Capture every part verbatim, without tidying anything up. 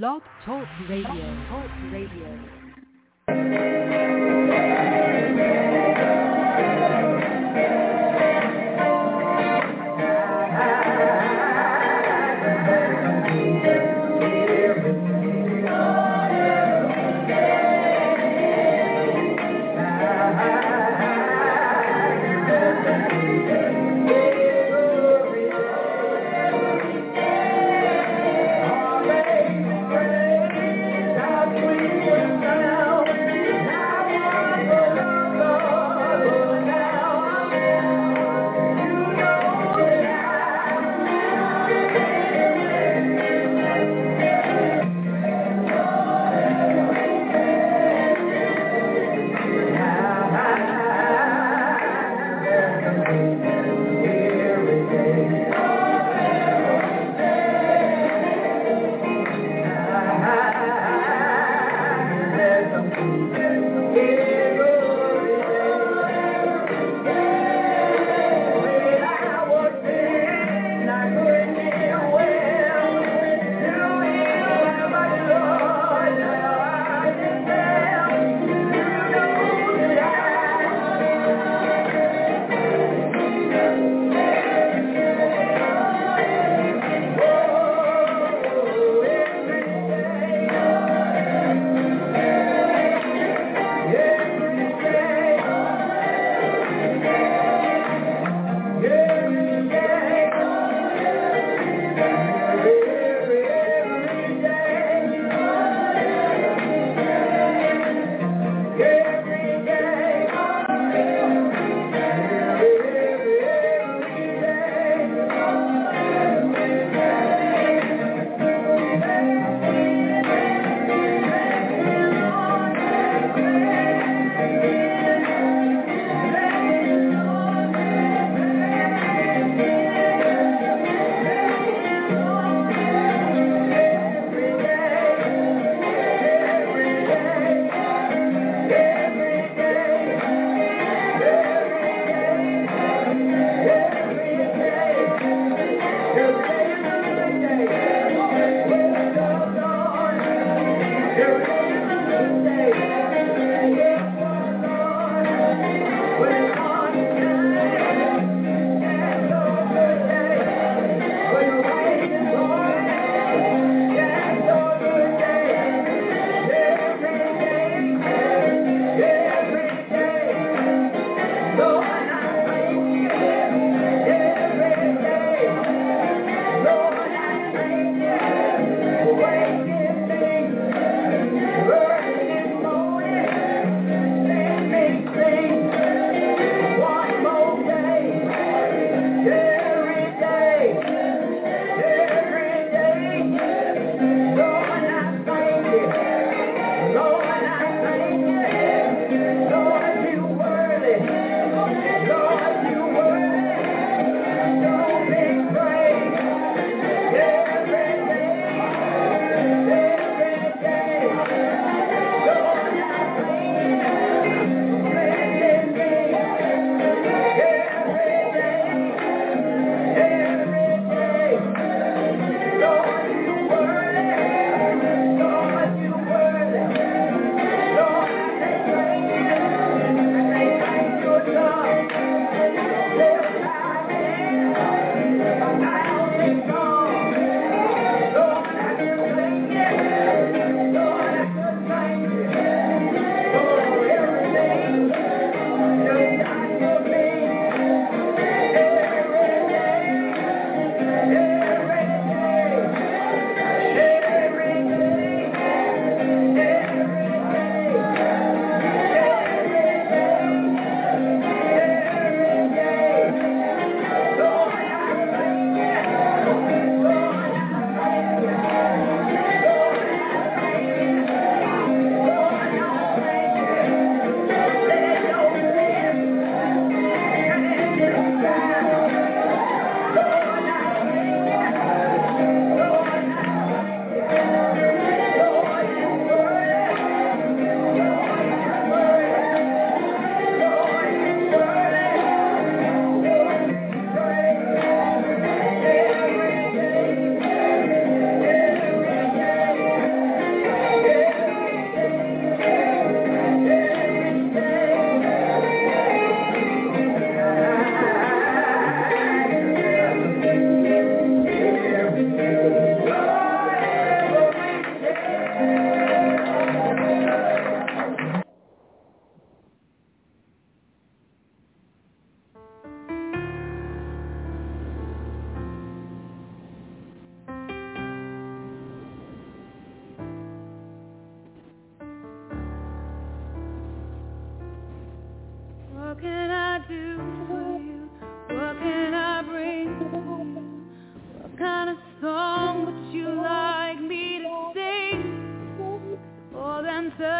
Blog Talk Radio. Talk Radio. Yeah.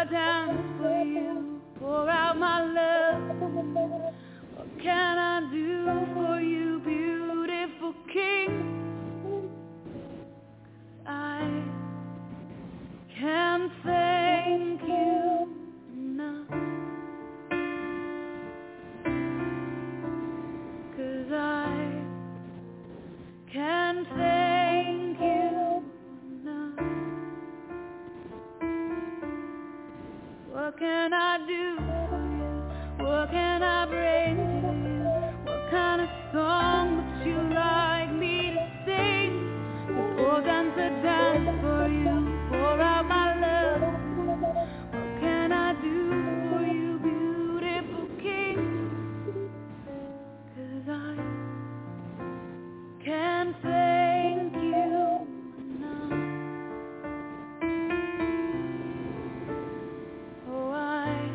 bow down for you, pour out my love. What can I do for you, beautiful King? I can't thank you enough, 'cause I can't thank you enough. What can I do for you? What can I bring to you? What kind of song would you like me to sing? With organs to dance for you, pour out my love. What can I do for you, beautiful King? 'Cause I can't thank you enough. Oh, I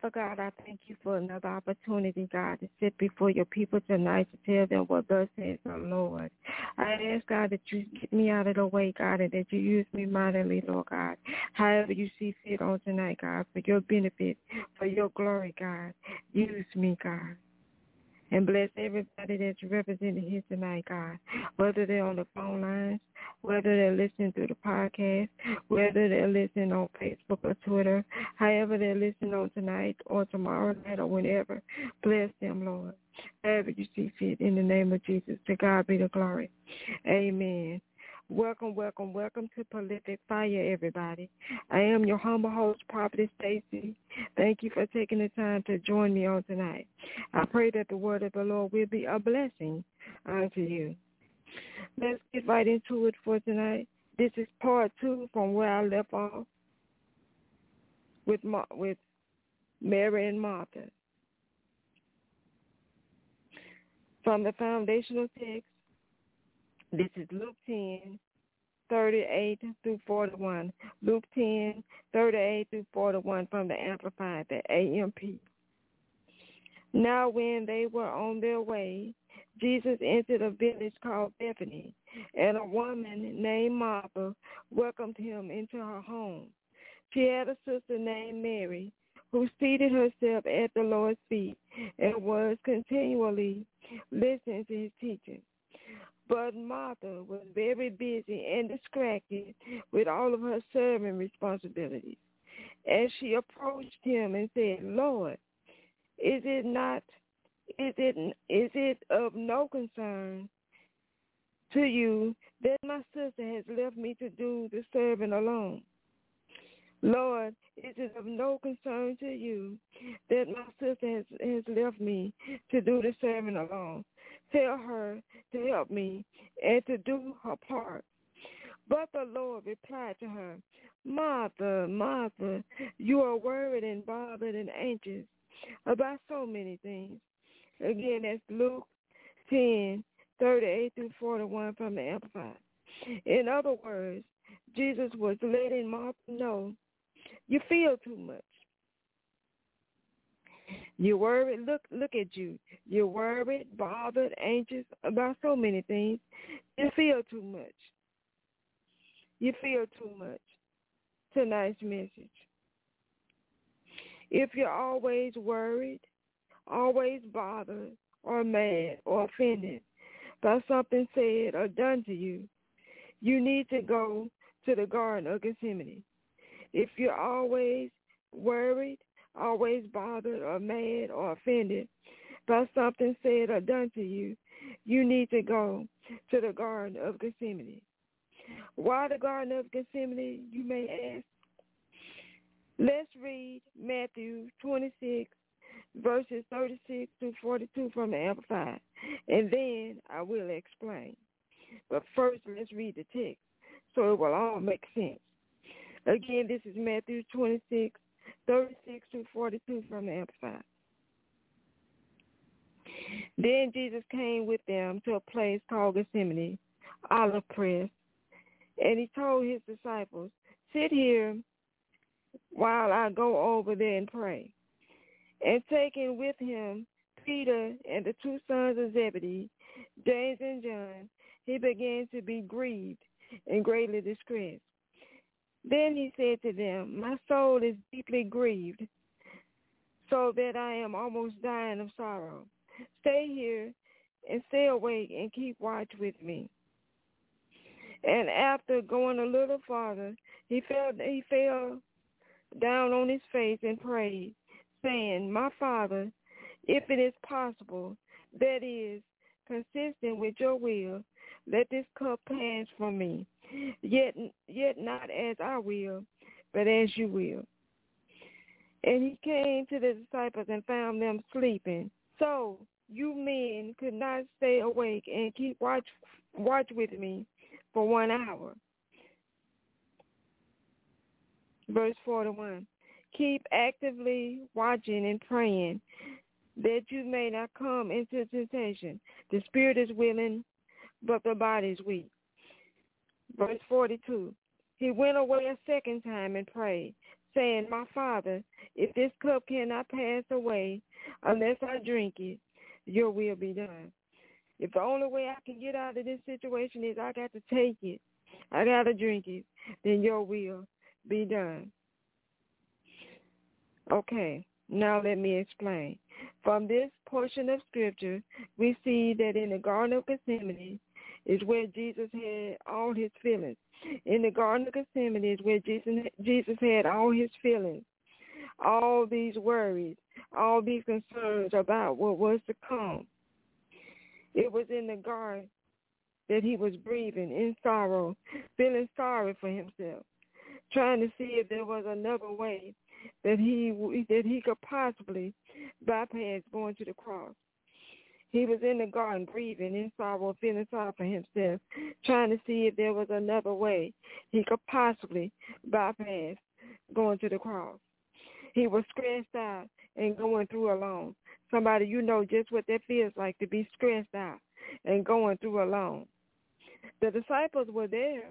Father God, I thank you for another opportunity, God, to sit before your people tonight to tell them what thus says the Lord. I ask, God, that you get me out of the way, God, and that you use me mightily, Lord God, however you see fit on tonight, God, for your benefit, for your glory, God. Use me, God. And bless everybody that's represented here tonight, God, whether they're on the phone lines, whether they're listening through the podcast, whether they're listening on Facebook or Twitter, however they're listening on tonight or tomorrow night or whenever. Bless them, Lord, however you see fit, in the name of Jesus. To God be the glory. Amen. Welcome, welcome, welcome to Prolific Fire, everybody. I am your humble host, Prophet Stacey. Thank you for taking the time to join me on tonight. I pray that the word of the Lord will be a blessing unto you. Let's get right into it for tonight. This is part two from where I left off with Ma- with Mary and Martha. From the foundational text, this is Luke ten, thirty-eight through forty-one. Luke ten, thirty-eight through forty-one from the Amplified, the A M P. Now when they were on their way, Jesus entered a village called Bethany, and a woman named Martha welcomed him into her home. She had a sister named Mary, who seated herself at the Lord's feet and was continually listening to his teaching. But Martha was very busy and distracted with all of her serving responsibilities. As she approached him and said, Lord, is it not, is it, is it of no concern to you that my sister has left me to do the serving alone? Lord, is it of no concern to you that my sister has, has left me to do the serving alone? Tell her to help me and to do her part. But the Lord replied to her, Martha, Martha, you are worried and bothered and anxious about so many things. Again, that's Luke ten, thirty-eight through forty-one from the Amplified. In other words, Jesus was letting Martha know, you feel too much. You're worried. Look, look at you. You're worried, bothered, anxious about so many things. You feel too much. You feel too much. Tonight's message. If you're always worried, always bothered, or mad, or offended by something said or done to you, you need to go to the Garden of Gethsemane. If you're always worried, always bothered or mad or offended by something said or done to you, you need to go to the Garden of Gethsemane. Why the Garden of Gethsemane, you may ask? Let's read Matthew twenty-six, verses thirty-six through forty-two from the Amplified, and then I will explain. But first, let's read the text so it will all make sense. Again, this is Matthew twenty-six, thirty-six to forty-two from the Amplified. Then Jesus came with them to a place called Gethsemane, olive press, and he told his disciples, sit here while I go over there and pray. And taking with him Peter and the two sons of Zebedee, James and John, he began to be grieved and greatly distressed. Then he said to them, my soul is deeply grieved, so that I am almost dying of sorrow. Stay here and stay awake and keep watch with me. And after going a little farther, he fell, he fell down on his face and prayed, saying, my Father, if it is possible, that is, consistent with your will, let this cup pass from me. Yet, yet not as I will, but as you will. And he came to the disciples and found them sleeping. So you men could not stay awake and keep watch, watch with me for one hour. Verse forty-one. Keep actively watching and praying, that you may not come into temptation. The spirit is willing, but the body is weak. Verse forty-two, he went away a second time and prayed, saying, My Father, if this cup cannot pass away unless I drink it, your will be done. If the only way I can get out of this situation is I got to take it, I got to drink it, then your will be done. Okay, now let me explain. From this portion of Scripture, we see that in the Garden of Gethsemane is where Jesus had all his feelings. In the Garden of Gethsemane is where Jesus, Jesus had all his feelings, all these worries, all these concerns about what was to come. It was in the garden that he was grieving in sorrow, feeling sorry for himself, trying to see if there was another way that he that he could possibly bypass going to the cross. He was in the garden grieving in sorrow, feeling sorry for himself, trying to see if there was another way he could possibly bypass going to the cross. He was stressed out and going through alone. Somebody, you know just what that feels like, to be stressed out and going through alone. The disciples were there,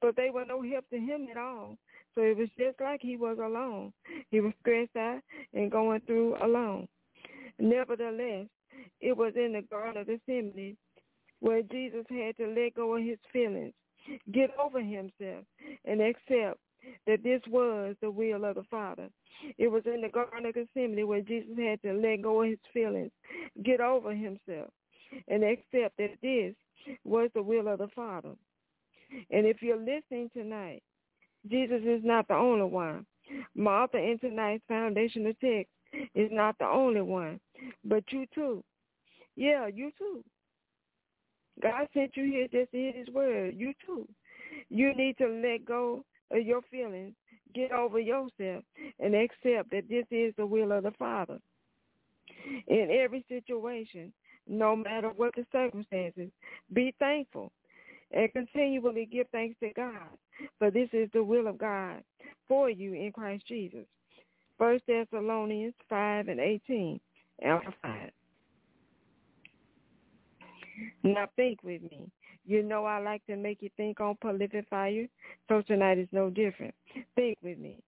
but they were no help to him at all. So it was just like he was alone. He was stressed out and going through alone. Nevertheless, it was in the Garden of Gethsemane where Jesus had to let go of his feelings, get over himself, and accept that this was the will of the Father. It was in the Garden of Gethsemane where Jesus had to let go of his feelings, get over himself, and accept that this was the will of the Father. And if you're listening tonight, Jesus is not the only one. Martha in tonight's foundational text is not the only one, but you too. Yeah, you too. God sent you here just to hear his word. You too. You need to let go of your feelings, get over yourself, and accept that this is the will of the Father. In every situation, no matter what the circumstances, be thankful and continually give thanks to God, for this is the will of God for you in Christ Jesus. First Thessalonians five and eighteen, Amplified. Now think with me. You know I like to make you think on Prolific Fire, so tonight is no different. Think with me.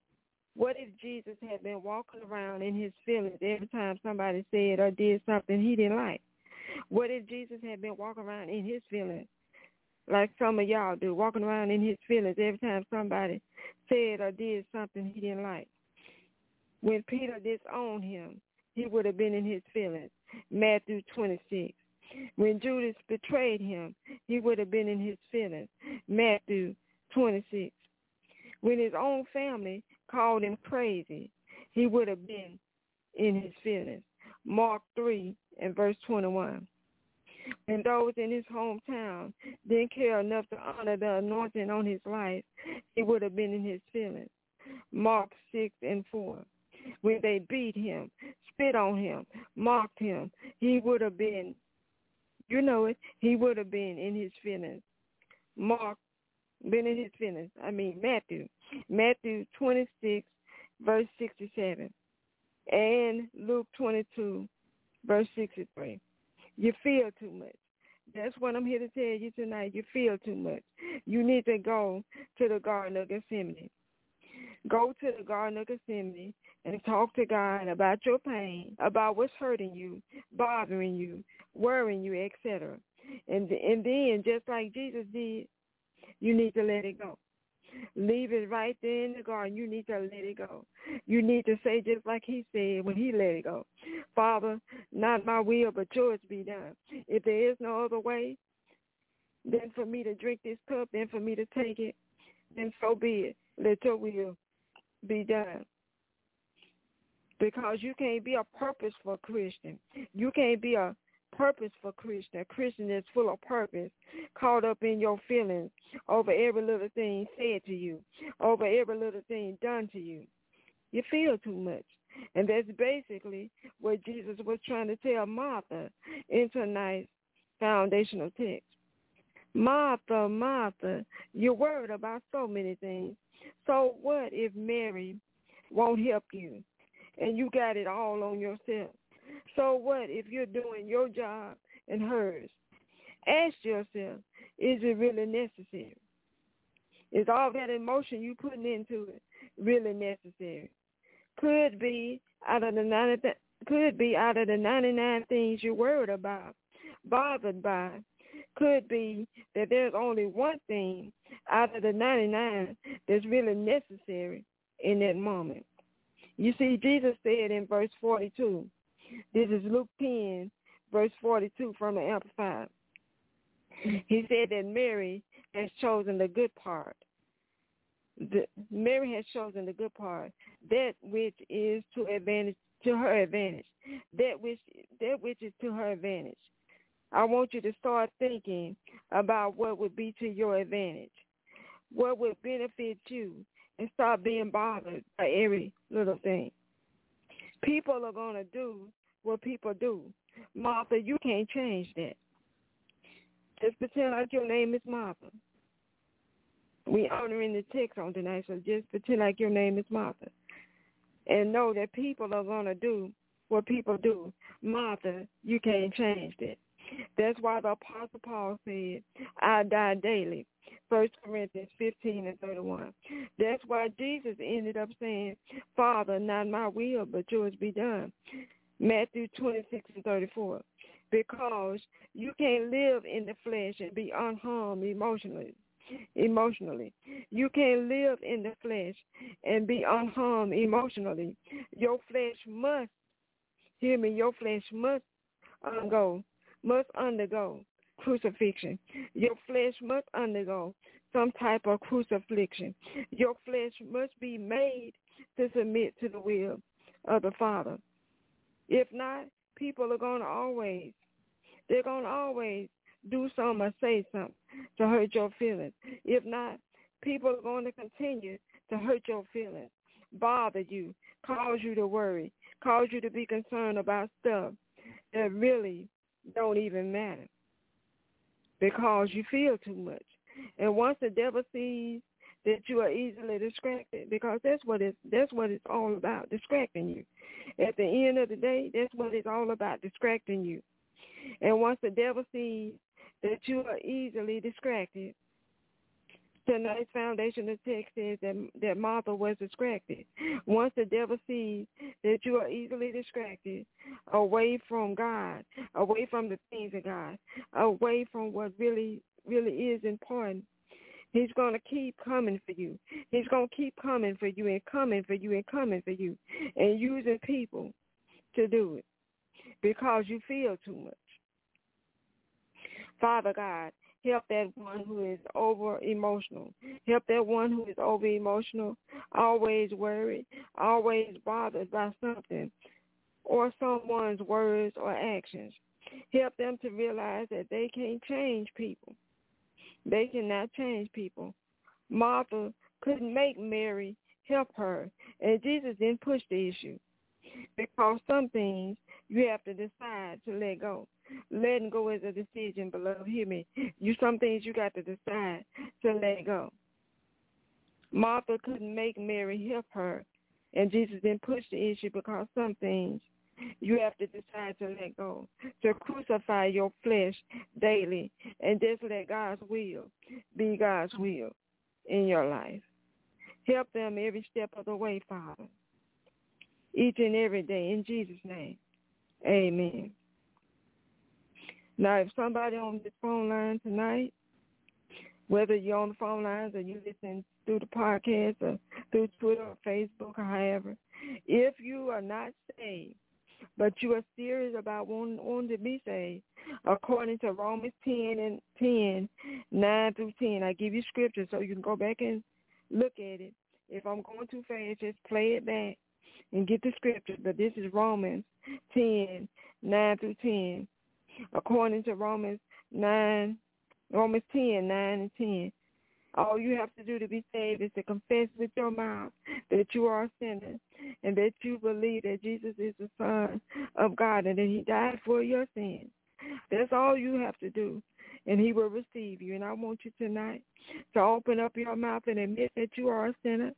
What if Jesus had been walking around in his feelings every time somebody said or did something he didn't like? What if Jesus had been walking around in his feelings like some of y'all do, walking around in his feelings every time somebody said or did something he didn't like? When Peter disowned him, he would have been in his feelings, Matthew twenty-six. When Judas betrayed him, he would have been in his feelings, Matthew twenty-six. When his own family called him crazy, he would have been in his feelings, Mark three and verse twenty-one. When those in his hometown didn't care enough to honor the anointing on his life, he would have been in his feelings, Mark six and four. When they beat him, spit on him, mocked him, he would have been, you know it, he would have been in his feelings. Mark, been in his feelings. I mean, Matthew. Matthew twenty-six, verse sixty-seven. And Luke twenty-two, verse sixty-three. You feel too much. That's what I'm here to tell you tonight. You feel too much. You need to go to the Garden of Gethsemane. Go to the Garden of Gethsemane and talk to God about your pain, about what's hurting you, bothering you, worrying you, et cetera. And, and then, just like Jesus did, you need to let it go. Leave it right there in the garden. You need to let it go. You need to say just like he said when he let it go, Father, not my will but yours be done. If there is no other way than for me to drink this cup, than for me to take it, then so be it. Let your will be done. Because you can't be a purposeful Christian. You can't be a purposeful Christian, a Christian that's full of purpose, caught up in your feelings over every little thing said to you, over every little thing done to you. You feel too much. And that's basically what Jesus was trying to tell Martha in tonight's foundational text. Martha, Martha, you're worried about so many things. So what if Mary won't help you and you got it all on yourself? So what if you're doing your job and hers? Ask yourself, is it really necessary? Is all that emotion you putting into it really necessary? Could be out of the ninety, th- could be out of the ninety-nine things you're worried about, bothered by. Could be that there's only one thing out of the ninety-nine that's really necessary in that moment. You see, Jesus said in verse forty-two, this is Luke ten, verse forty-two from the Amplified. He said that Mary has chosen the good part. The, Mary has chosen the good part, that which is to advantage to her advantage, that which that which is to her advantage. I want you to start thinking about what would be to your advantage, what would benefit you, and stop being bothered by every little thing. People are going to do what people do. Martha, you can't change that. Just pretend like your name is Martha. We honoring the text on tonight, so just pretend like your name is Martha. And know that people are going to do what people do. Martha, you can't change that. That's why the Apostle Paul said, I die daily, First Corinthians fifteen and thirty-one. That's why Jesus ended up saying, Father, not my will, but yours be done, Matthew twenty-six and thirty-four. Because you can't live in the flesh and be unharmed emotionally. Emotionally, you can't live in the flesh and be unharmed emotionally. Your flesh must, hear me, your flesh must undergo, must undergo crucifixion. Your flesh must undergo some type of crucifixion. Your flesh must be made to submit to the will of the Father. If not, people are going to always, they're going to always do something or say something to hurt your feelings. If not, people are going to continue to hurt your feelings, bother you, cause you to worry, cause you to be concerned about stuff that really don't even matter because you feel too much. And once the devil sees that you are easily distracted, because that's what it's, that's what it's all about, distracting you. At the end of the day, that's what it's all about, distracting you. And once the devil sees that you are easily distracted, tonight's foundational text says that, that Martha was distracted. Once the devil sees that you are easily distracted, away from God, away from the things of God, away from what really, really is important, he's going to keep coming for you. He's going to keep coming for you and coming for you and coming for you and using people to do it because you feel too much. Father God, help that one who is over-emotional. Help that one who is over-emotional, always worried, always bothered by something or someone's words or actions. Help them to realize that they can't change people. They cannot change people. Martha couldn't make Mary help her, and Jesus didn't push the issue because some things you have to decide to let go. Letting go is a decision, beloved. Hear me. You some things you got to decide to let go. Martha couldn't make Mary help her, and Jesus didn't push the issue because some things you have to decide to let go, to crucify your flesh daily, and just let God's will be God's will in your life. Help them every step of the way, Father, each and every day, in Jesus' name. Amen. Now, if somebody on this phone line tonight, whether you're on the phone lines or you listen through the podcast or through Twitter or Facebook or however, if you are not saved, but you are serious about wanting, wanting to be saved, according to Romans ten and ten, nine through ten, I give you scripture so you can go back and look at it. If I'm going too fast, just play it back and get the scripture. But this is Romans ten, nine through ten. According to Romans nine, Romans ten, nine and ten, all you have to do to be saved is to confess with your mouth that you are a sinner and that you believe that Jesus is the Son of God and that he died for your sins. That's all you have to do, and he will receive you. And I want you tonight to open up your mouth and admit that you are a sinner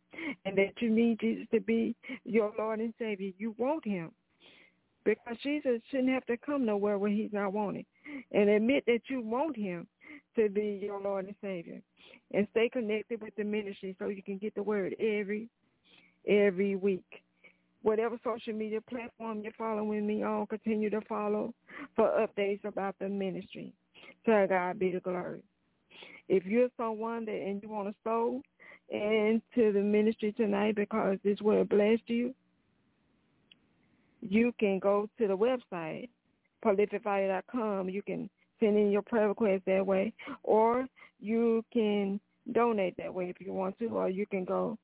and that you need Jesus to be your Lord and Savior. You want him. Because Jesus shouldn't have to come nowhere where he's not wanted. And admit that you want him to be your Lord and Savior. And stay connected with the ministry so you can get the word every, every week. Whatever social media platform you're following me on, continue to follow for updates about the ministry. To God be the glory. If you're someone that and you want to sow into the ministry tonight because this word blessed you, you can go to the website, prolific fire dot com. You can send in your prayer request that way, or you can donate that way if you want to, or you can go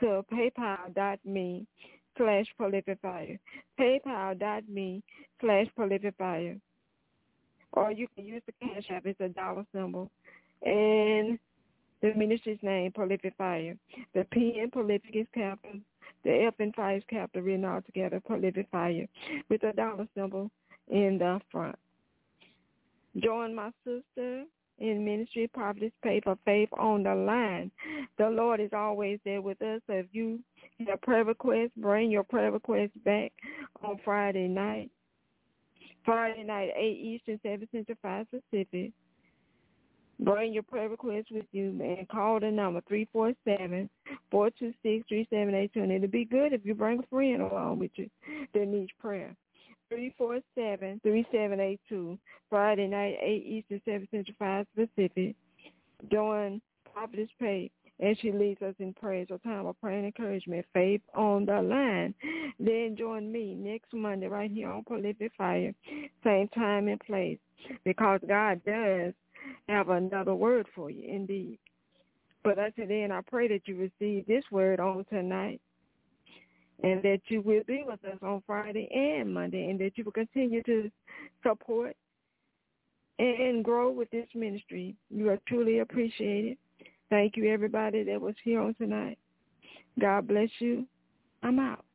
to paypal.me slash prolific fire, paypal.me slash prolific fire, or you can use the cash app. It's a dollar symbol, and the ministry's name, Prolific Fire. The P in Prolific is capital. The F in Fire is capital, written all together, Prolific Fire, with a dollar symbol in the front. Join my sister in ministry, Proverbs Pay for Faith, on the line. The Lord is always there with us. So if you have prayer requests, bring your prayer requests back on Friday night. Friday night, eight Eastern, seven Central, five Pacific. Bring your prayer requests with you and call the number three four seven, four two six, three seven eight two. And it'll be good if you bring a friend along with you that needs prayer. three four seven, three seven eight two, Friday night, eight Eastern, seven Central, five Pacific. Join Prophetess Pay as she leads us in praise, a time of prayer and encouragement, faith on the line. Then join me next Monday right here on Prolific Fire, same time and place, because God does have another word for you, indeed. But until then, I pray that you receive this word on tonight, and that you will be with us on Friday and Monday, and that you will continue to support and grow with this ministry. You are truly appreciated. Thank you, everybody that was here on tonight. God bless you. I'm out.